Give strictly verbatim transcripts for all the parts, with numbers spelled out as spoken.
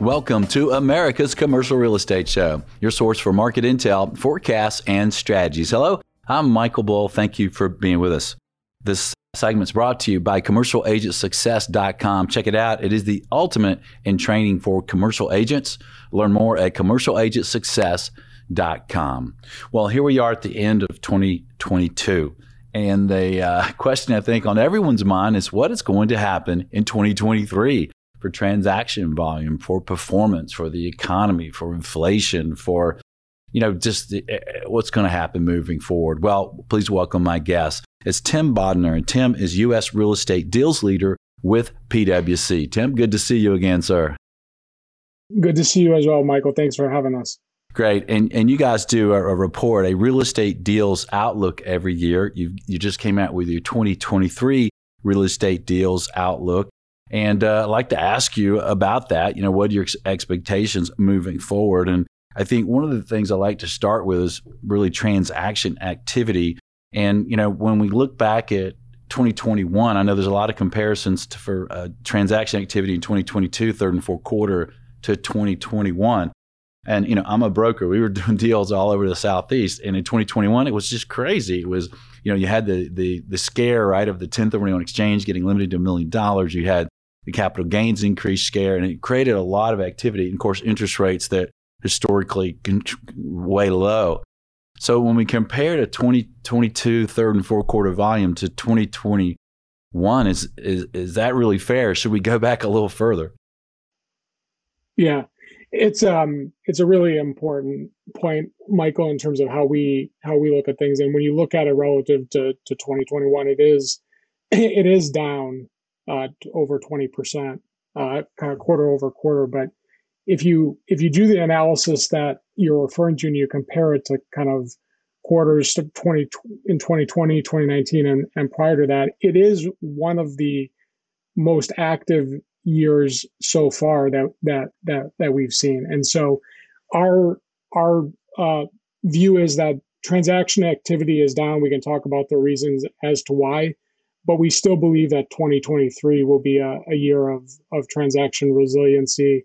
Welcome to America's Commercial Real Estate Show, your source for market intel, forecasts, and strategies. Hello, I'm Michael Bull. Thank you for being with us. This segment's brought to you by commercial agent success dot com. Check it out. It is the ultimate in training for commercial agents. Learn more at commercial agent success dot com. Well, here we are at the end of twenty twenty-two. And the uh, question I think on everyone's mind is what is going to happen in twenty twenty-three for transaction volume, for performance, for the economy, for inflation, for, you know, just the, what's going to happen moving forward. Well, please welcome my guest. It's Tim Bodner, and Tim is U S Real Estate Deals Leader with P W C. Tim, good to see you again, sir. Good to see you as well, Michael. Thanks for having us. Great. And and you guys do a, a report, a real estate deals outlook every year. You you just came out with your twenty twenty-three real estate deals outlook. And uh, I'd like to ask you about that. You know, what are your ex- expectations moving forward? And I think one of the things I like to start with is really transaction activity. And, you know, when we look back at twenty twenty-one, I know there's a lot of comparisons to, for uh, transaction activity in twenty twenty-two, third and fourth quarter to twenty twenty-one. And, you know, I'm a broker. We were doing deals all over the Southeast. And in twenty twenty-one, it was just crazy. It was, you know, you had the the the scare, right, of the ten thirty-one exchange getting limited to a million dollars. You had the capital gains increase scare, and it created a lot of activity. And, of course, interest rates that historically con- way low. So when we compare to twenty twenty-two third and fourth quarter volume to twenty twenty-one, is, is is that really fair? Should we go back a little further? Yeah, it's um it's a really important point, Michael, in terms of how we how we look at things. And when you look at it relative to, to twenty twenty-one, it is it is down uh, over twenty percent, uh, kind of quarter over quarter, but. If you if you do the analysis that you're referring to and you compare it to kind of quarters to twenty in twenty twenty, twenty nineteen, and, and prior to that, it is one of the most active years so far that that that that we've seen. And so, our our uh, view is that transaction activity is down. We can talk about the reasons as to why, but we still believe that twenty twenty-three will be a, a year of of transaction resiliency.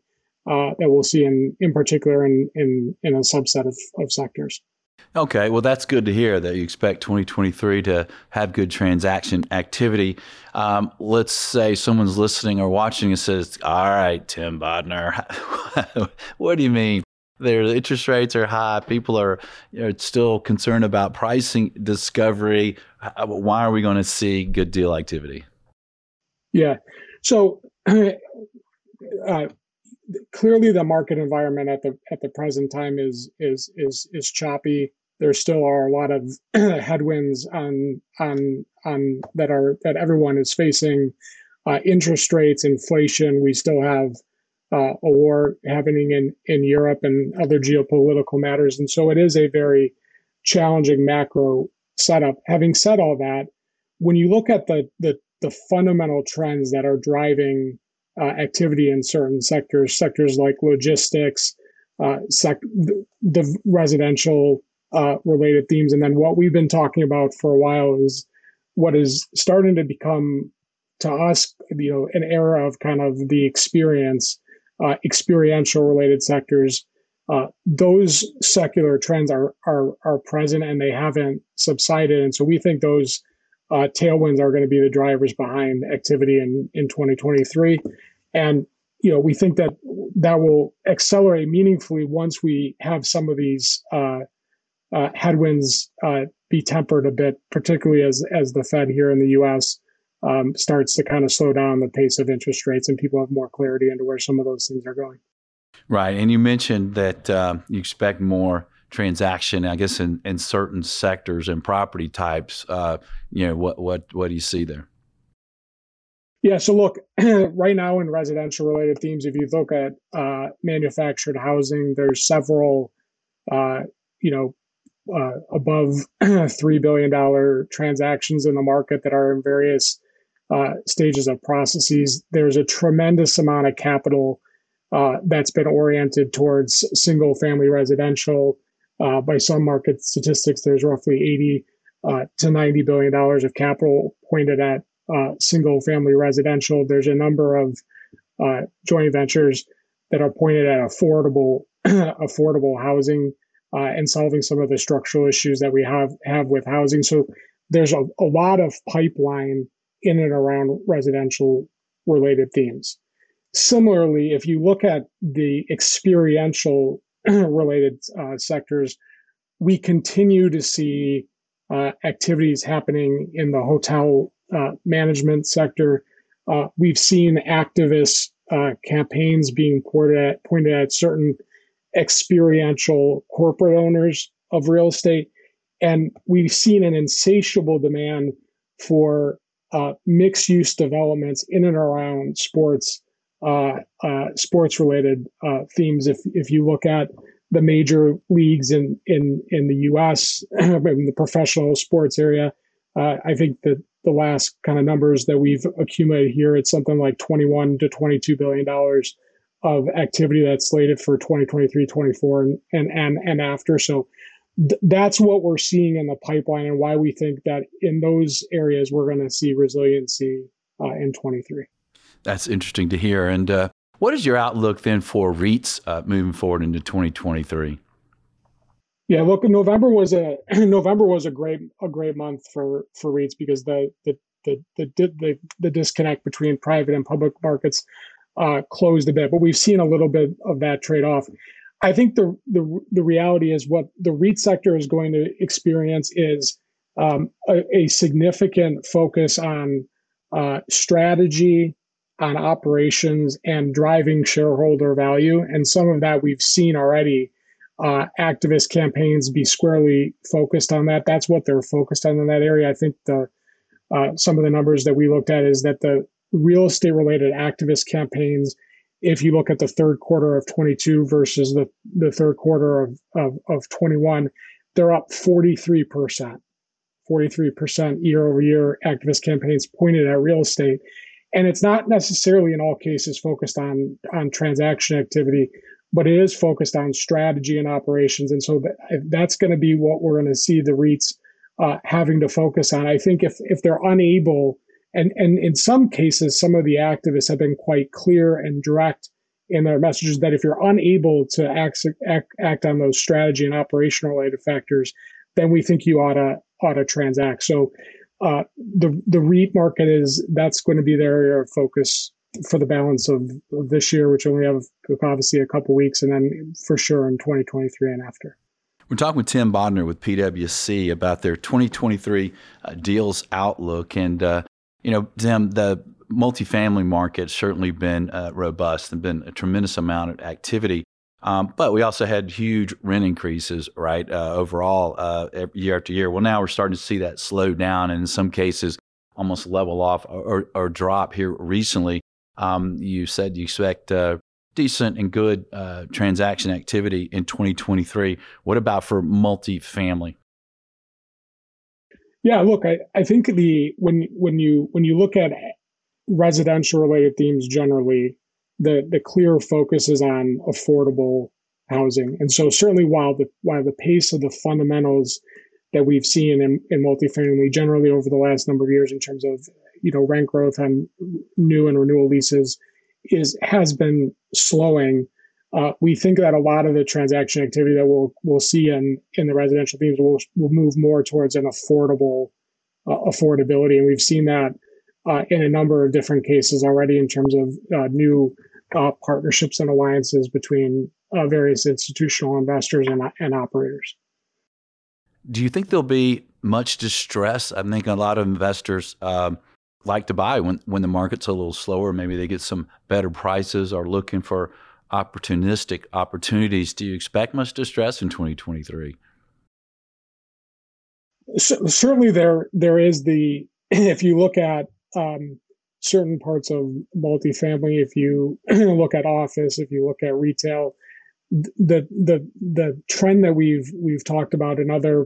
Uh, that we'll see in, in particular in, in, in a subset of, of sectors. Okay, well, that's good to hear that you expect twenty twenty-three to have good transaction activity. Um, let's say someone's listening or watching and says, all right, Tim Bodner, what do you mean? Their interest rates are high. People are, you know, still concerned about pricing discovery. Why are we going to see good deal activity? Yeah, so... uh, Clearly, the market environment at the at the present time is is is is choppy. There still are a lot of headwinds on on on that are that everyone is facing. Uh, interest rates, inflation. We still have uh, a war happening in, in Europe and other geopolitical matters, and so it is a very challenging macro setup. Having said all that, when you look at the the, the fundamental trends that are driving Uh, activity in certain sectors, sectors like logistics, uh, sec- the, the residential uh, related themes. And then what we've been talking about for a while is what is starting to become, to us, you know, an era of kind of the experience, uh, experiential related sectors. Uh, those secular trends are, are, are present and they haven't subsided. And so we think those Uh, tailwinds are going to be the drivers behind activity in, in twenty twenty-three. And, you know, we think that that will accelerate meaningfully once we have some of these uh, uh, headwinds uh, be tempered a bit, particularly as, as the Fed here in the U S um, starts to kind of slow down the pace of interest rates and people have more clarity into where some of those things are going. Right. And you mentioned that uh, you expect more transaction, I guess, in, in certain sectors and property types. Uh, you know, what what what do you see there? Yeah, so look, right now in residential related themes, if you look at uh, manufactured housing, there's several, uh, you know, uh, above three billion dollars transactions in the market that are in various uh, stages of processes. There's a tremendous amount of capital uh, that's been oriented towards single family residential. Uh, by some market statistics, there's roughly eighty to ninety billion dollars of capital pointed at uh, single family residential. There's a number of uh, joint ventures that are pointed at affordable affordable housing uh, and solving some of the structural issues that we have, have with housing. So there's a, a lot of pipeline in and around residential related themes. Similarly, if you look at the experiential related uh, sectors, we continue to see uh, activities happening in the hotel uh, management sector. Uh, we've seen activist uh, campaigns being pointed at, pointed at certain experiential corporate owners of real estate. And we've seen an insatiable demand for uh, mixed-use developments in and around sports, uh, uh, sports-related uh, themes. If if you look at the major leagues in in in the U S in the professional sports area, uh, I think that the last kind of numbers that we've accumulated here, it's something like twenty-one to twenty-two billion dollars of activity that's slated for twenty twenty-three, twenty-four, and and and, and after. So. That's what we're seeing in the pipeline and why we think that in those areas, we're going to see resiliency uh, in twenty-three. That's interesting to hear. And uh, what is your outlook then for REITs uh, moving forward into twenty twenty-three? Yeah, look, November was a November was a great a great month for, for REITs because the the the the, the, the disconnect between private and public markets uh, closed a bit, but we've seen a little bit of that trade-off. I think the, the the reality is what the REIT sector is going to experience is um, a, a significant focus on uh, strategy, on operations, and driving shareholder value. And some of that we've seen already. Uh, activist campaigns be squarely focused on that. That's what they're focused on in that area. I think the uh, some of the numbers that we looked at is that the real estate related activist campaigns, if you look at the third quarter of twenty-two versus the, the third quarter of, of, of twenty-one, they're up forty-three percent, forty-three percent year over year activist campaigns pointed at real estate. And it's not necessarily in all cases focused on, on transaction activity, but it is focused on strategy and operations. And so that, that's going to be what we're going to see the REITs uh, having to focus on. I think if, if they're unable And and in some cases, some of the activists have been quite clear and direct in their messages that if you're unable to act, act, act on those strategy and operational related factors, then we think you ought to, ought to transact. So uh, the the REIT market is, that's going to be their area of focus for the balance of, of this year, which only have obviously a couple weeks, and then for sure in twenty twenty-three and after. We're talking with Tim Bodner with P W C about their twenty twenty-three uh, deals outlook. And uh, You know, Tim, the multifamily market's certainly been uh, robust and been a tremendous amount of activity, um, but we also had huge rent increases, right, uh, overall uh, year after year. Well, now we're starting to see that slow down and in some cases almost level off or, or, or drop here recently. Um, you said you expect uh, decent and good uh, transaction activity in twenty twenty-three. What about for multifamily? Yeah, look, I, I think the when when you when you look at residential related themes generally, the, the clear focus is on affordable housing. And so certainly while the while the pace of the fundamentals that we've seen in, in multifamily generally over the last number of years in terms of, you know, rent growth and new and renewal leases is has been slowing. Uh, we think that a lot of the transaction activity that we'll we'll see in, in the residential themes will will move more towards an affordable uh, affordability, and we've seen that uh, in a number of different cases already in terms of uh, new uh, partnerships and alliances between uh, various institutional investors and and operators. Do you think there'll be much distress? I think a lot of investors um, like to buy when when the market's a little slower. Maybe they get some better prices or looking for opportunistic opportunities. Do you expect much distress in twenty twenty-three? So, certainly there there is the, if you look at um, certain parts of multifamily, if you look at office, if you look at retail, the the the trend that we've we've talked about in other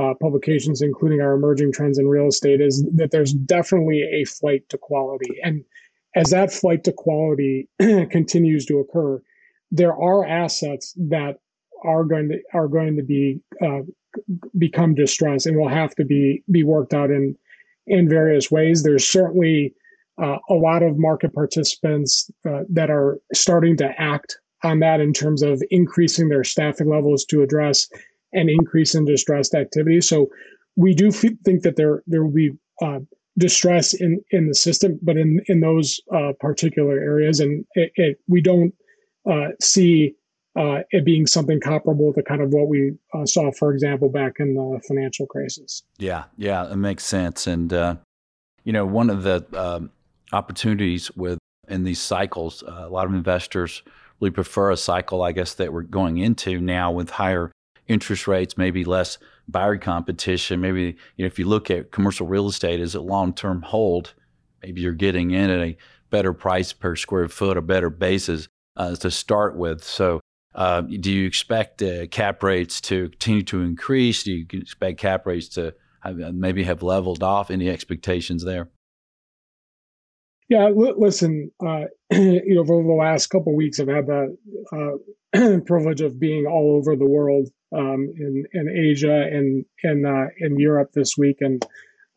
uh, publications, including our emerging trends in real estate, is that there's definitely a flight to quality. And as that flight to quality continues to occur, there are assets that are going to are going to be uh, become distressed and will have to be be worked out in in various ways. There's certainly uh, a lot of market participants uh, that are starting to act on that in terms of increasing their staffing levels to address an increase in distressed activity. So we do f- think that there there will be uh, distress in, in the system, but in in those uh, particular areas, and it, it, we don't uh, see uh, it being something comparable to kind of what we uh, saw, for example, back in the financial crisis. Yeah, yeah, it makes sense. And uh, you know, one of the uh, opportunities with in these cycles, uh, a lot of investors really prefer a cycle, I guess, that we're going into now with higher interest rates, maybe less buyer competition. Maybe, you know, if you look at commercial real estate as a long-term hold, maybe you're getting in at a better price per square foot, a better basis uh, to start with. So uh, do you expect uh, cap rates to continue to increase? Do you expect cap rates to have, maybe have leveled off? Any expectations there? Yeah, l- listen, uh, you know, over the last couple of weeks, I've had the uh, privilege of being all over the world, um, in, in Asia and in, uh, in Europe this week and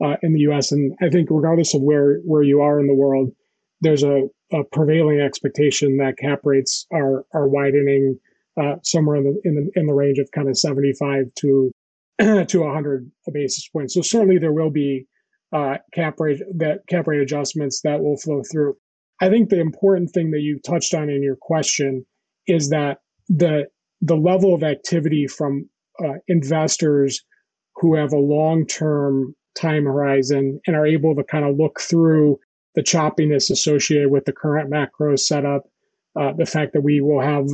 uh, in the U S. And I think regardless of where, where you are in the world, there's a, a prevailing expectation that cap rates are are widening uh, somewhere in the, in the in the range of kind of seventy-five to to one hundred basis points. So certainly there will be Uh, cap rate that cap rate adjustments that will flow through. I think the important thing that you touched on in your question is that the the level of activity from uh, investors who have a long-term time horizon and are able to kind of look through the choppiness associated with the current macro setup, uh, the fact that we will have,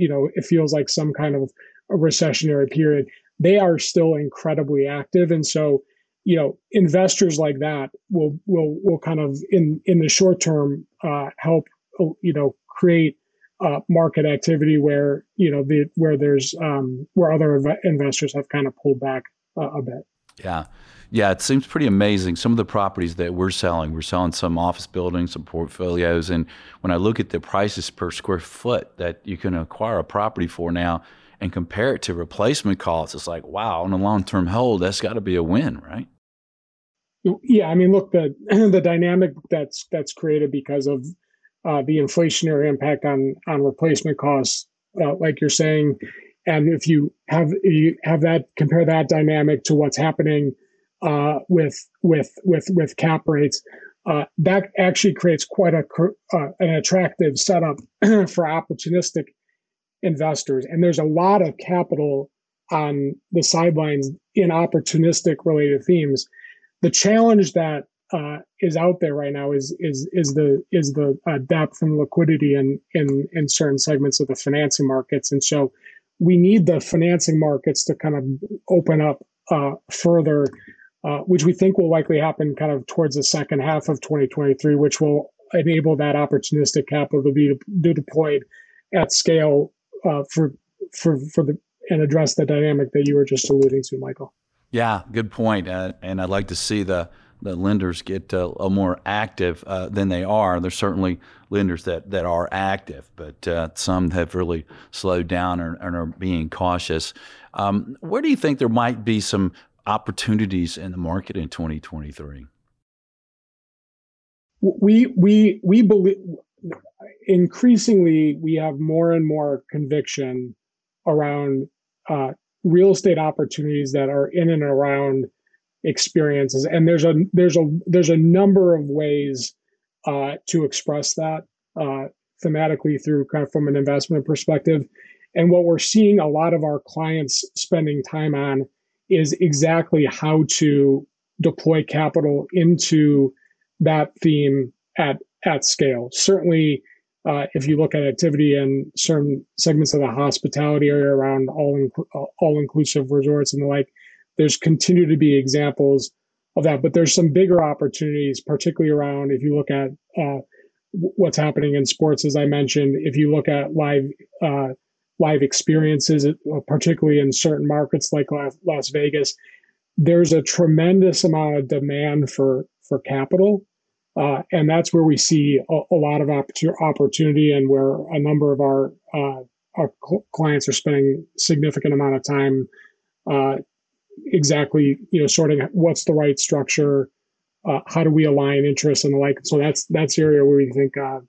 you know, it feels like some kind of a recessionary period. They are still incredibly active, and so, you know, investors like that will will will kind of in in the short term uh, help you know create uh, market activity where you know the where there's um, where other inv- investors have kind of pulled back uh, a bit. Yeah, yeah, it seems pretty amazing. Some of the properties that we're selling, we're selling some office buildings, some portfolios, and when I look at the prices per square foot that you can acquire a property for now and compare it to replacement costs, it's like, wow, on a long-term hold, that's got to be a win, right? Yeah, I mean, look, the the dynamic that's that's created because of uh, the inflationary impact on on replacement costs, uh, like you're saying, and if you have you have that compare that dynamic to what's happening uh, with with with with cap rates, uh, that actually creates quite a uh, an attractive setup for opportunistic investors. And there's a lot of capital on the sidelines in opportunistic related themes. The challenge that uh, is out there right now is is is the is the uh, depth and liquidity in, in in certain segments of the financing markets, and so we need the financing markets to kind of open up uh, further, uh, which we think will likely happen kind of towards the second half of twenty twenty-three, which will enable that opportunistic capital to be de- deployed at scale uh, for for for the and address the dynamic that you were just alluding to, Michael. Yeah, good point. Uh, and I'd like to see the, the lenders get uh, a more active uh, than they are. There's certainly lenders that, that are active, but uh, some have really slowed down and, and are being cautious. Um, where do you think there might be some opportunities in the market in twenty twenty-three? We we we believe increasingly we have more and more conviction around uh, real estate opportunities that are in and around experiences, and there's a there's a there's a number of ways uh, to express that uh, thematically through kind of from an investment perspective. And what we're seeing a lot of our clients spending time on is exactly how to deploy capital into that theme at at scale. Certainly, Uh, if you look at activity in certain segments of the hospitality area around all in, all inclusive resorts and the like, there's continue to be examples of that. But there's some bigger opportunities, particularly around if you look at uh, what's happening in sports, as I mentioned. If you look at live uh, live experiences, particularly in certain markets like Las Vegas, there's a tremendous amount of demand for for capital. Uh, and that's where we see a, a lot of opportunity and where a number of our, uh, our cl- clients are spending significant amount of time uh, exactly, you know, sorting what's the right structure, uh, how do we align interests and the like. So that's that's the area where we think uh,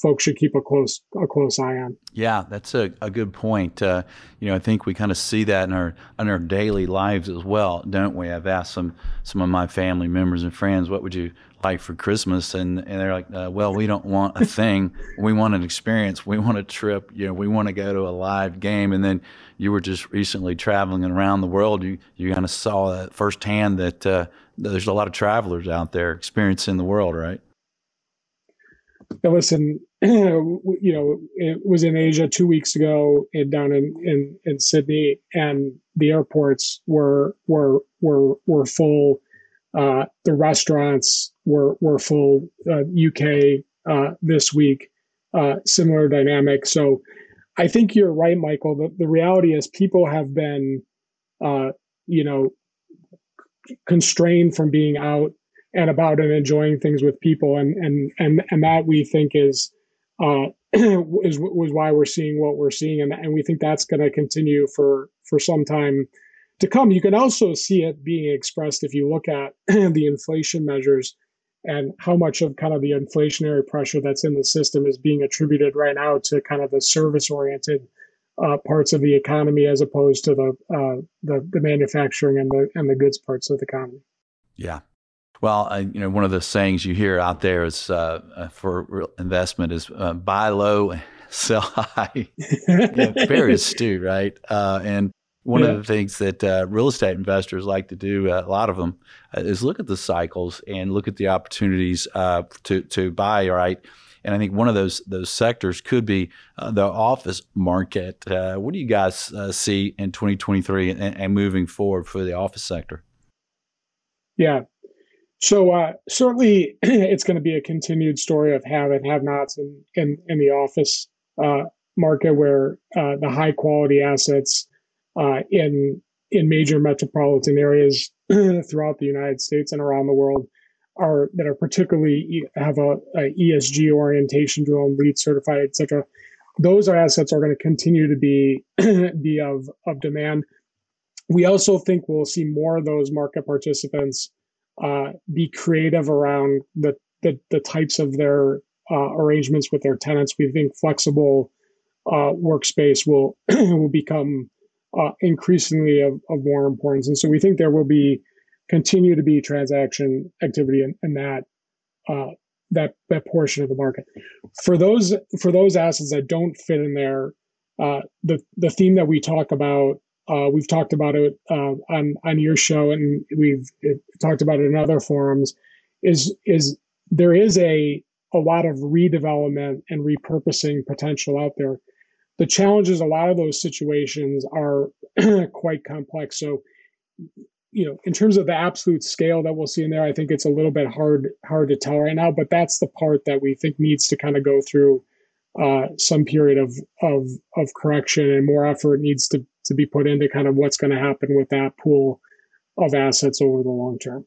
folks should keep a close a close eye on. Yeah, that's a, a good point. Uh, you know, I think we kind of see that in our in our daily lives as well, don't we? I've asked some some of my family members and friends, what would you like for Christmas? And, and they're like, uh, well, we don't want a thing. We want an experience. We want a trip. You know, we want to go to a live game. And then you were just recently traveling around the world. You, you kind of saw that firsthand that uh, there's a lot of travelers out there experiencing the world, right? Now listen, you know, it was in Asia two weeks ago and down in, in, in Sydney, and the airports were, were, were, were full. Uh, the restaurants were were full. Uh, U K uh, this week, uh, similar dynamic. So, I think you're right, Michael. The, the reality is people have been, uh, you know, constrained from being out and about and enjoying things with people, and and and, and that we think is uh, is was why we're seeing what we're seeing, and and we think that's going to continue for for some time to come. You can also see it being expressed if you look at the inflation measures and how much of kind of the inflationary pressure that's in the system is being attributed right now to kind of the service-oriented uh, parts of the economy as opposed to the, uh, the the manufacturing and the and the goods parts of the economy. Yeah. Well, I, you know, one of the sayings you hear out there is uh, for investment is uh, buy low, sell high. Yeah, very astute, right? Uh, and One yeah. of the things that uh, real estate investors like to do, uh, a lot of them, uh, is look at the cycles and look at the opportunities uh, to to buy, right? And I think one of those those sectors could be uh, the office market. Uh, what do you guys uh, see in twenty twenty-three and, and moving forward for the office sector? Yeah. So uh, certainly it's going to be a continued story of have and have nots in, in, in the office uh, market where uh, the high quality assets Uh, in in major metropolitan areas throughout the United States and around the world, are that are particularly have a, a E S G orientation to them, LEED certified, et cetera. Those assets are going to continue to be be of of demand. We also think we'll see more of those market participants uh, be creative around the the, the types of their uh, arrangements with their tenants. We think flexible uh, workspace will will become Uh, increasingly of, of more importance. And so we think there will be continue to be transaction activity in, in that uh, that that portion of the market. For those for those assets that don't fit in there, uh, the the theme that we talk about, uh, we've talked about it uh, on on your show, and we've talked about it in other forums, is is there is a a lot of redevelopment and repurposing potential out there. The challenge is a lot of those situations are quite complex. So, you know, in terms of the absolute scale that we'll see in there, I think it's a little bit hard hard to tell right now. But that's the part that we think needs to kind of go through uh, some period of of of correction, and more effort needs to to be put into kind of what's going to happen with that pool of assets over the long term.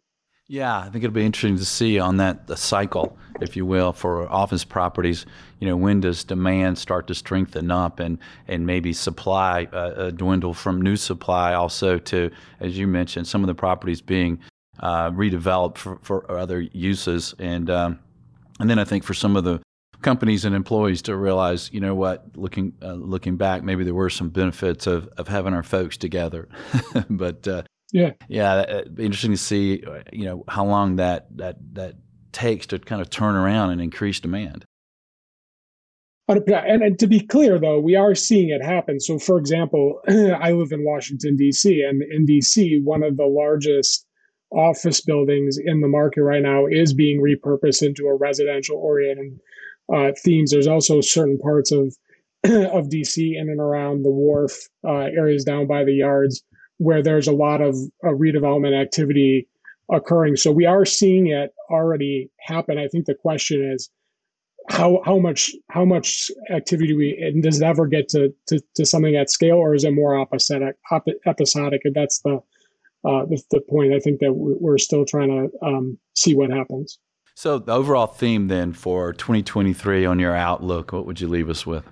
Yeah, I think it'll be interesting to see on that the cycle, if you will, for office properties. You know, when does demand start to strengthen up, and and maybe supply uh, uh, dwindle from new supply? Also, to as you mentioned, some of the properties being uh, redeveloped for, for other uses, and um, and then I think for some of the companies and employees to realize, you know what, looking uh, looking back, maybe there were some benefits of of having our folks together, but. Uh, Yeah, yeah. It'd be interesting to see, you know, how long that that that takes to kind of turn around and increase demand. And, and to be clear, though, we are seeing it happen. So, for example, I live in Washington D C, and in D C, one of the largest office buildings in the market right now is being repurposed into a residential-oriented uh, themes. There's also certain parts of of D C in and around the wharf uh, areas down by the yards, where there's a lot of uh, redevelopment activity occurring. So we are seeing it already happen. I think the question is how how much how much activity do we, and does it ever get to, to, to something at scale, or is it more episodic? episodic? And that's the, uh, the the point I think that we're still trying to um, see what happens. So the overall theme then for twenty twenty-three on your outlook, what would you leave us with?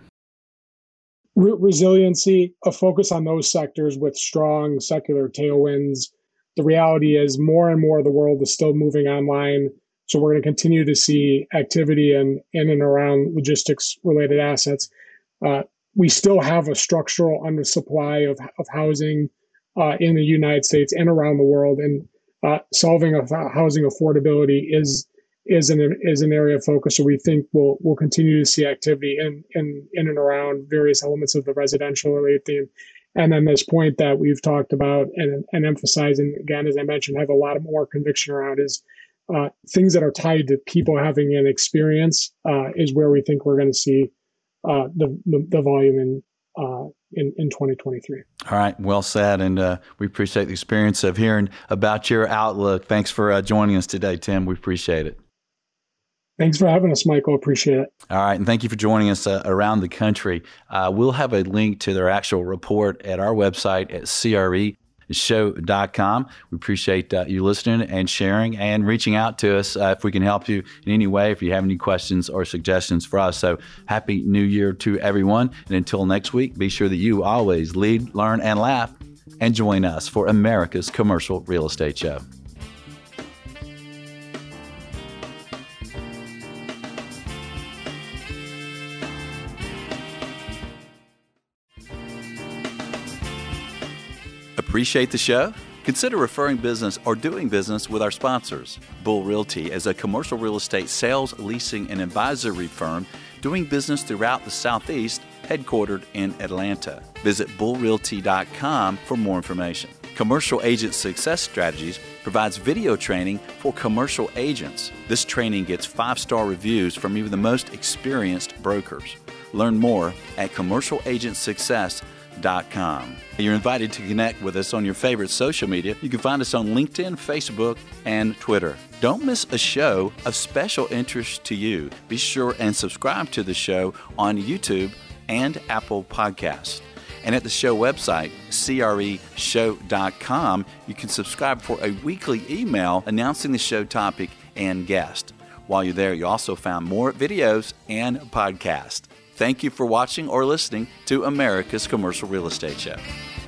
Re- resiliency, a focus on those sectors with strong secular tailwinds. The reality is more and more of the world is still moving online. So we're going to continue to see activity in, in and around logistics related assets. Uh, we still have a structural undersupply of, of housing uh, in the United States and around the world. And uh, solving a, housing affordability is is an is an area of focus. So we think we'll we'll continue to see activity in in, in and around various elements of the residential related theme. And then this point that we've talked about and, and emphasizing, again, as I mentioned, have a lot of more conviction around is uh, things that are tied to people having an experience uh, is where we think we're going to see uh, the, the, the volume in Uh, in, in twenty twenty-three. All right. Well said. And uh, we appreciate the experience of hearing about your outlook. Thanks for uh, joining us today, Tim. We appreciate it. Thanks for having us, Michael. Appreciate it. All right. And thank you for joining us uh, around the country. Uh, we'll have a link to their actual report at our website at C R E show dot com. We appreciate uh, you listening and sharing and reaching out to us uh, if we can help you in any way, if you have any questions or suggestions for us. So happy new year to everyone. And until next week, be sure that you always lead, learn, and laugh, and join us for America's Commercial Real Estate Show. Appreciate the show? Consider referring business or doing business with our sponsors. Bull Realty is a commercial real estate sales, leasing, and advisory firm doing business throughout the Southeast, headquartered in Atlanta. Visit bull realty dot com for more information. Commercial Agent Success Strategies provides video training for commercial agents. This training gets five-star reviews from even the most experienced brokers. Learn more at commercial agent success dot com. You're invited to connect with us on your favorite social media. You can find us on LinkedIn, Facebook, and Twitter. Don't miss a show of special interest to you. Be sure and subscribe to the show on YouTube and Apple Podcasts. And at the show website, C R E show dot com, you can subscribe for a weekly email announcing the show topic and guest. While you're there, you'll also find more videos and podcasts. Thank you for watching or listening to America's Commercial Real Estate Show.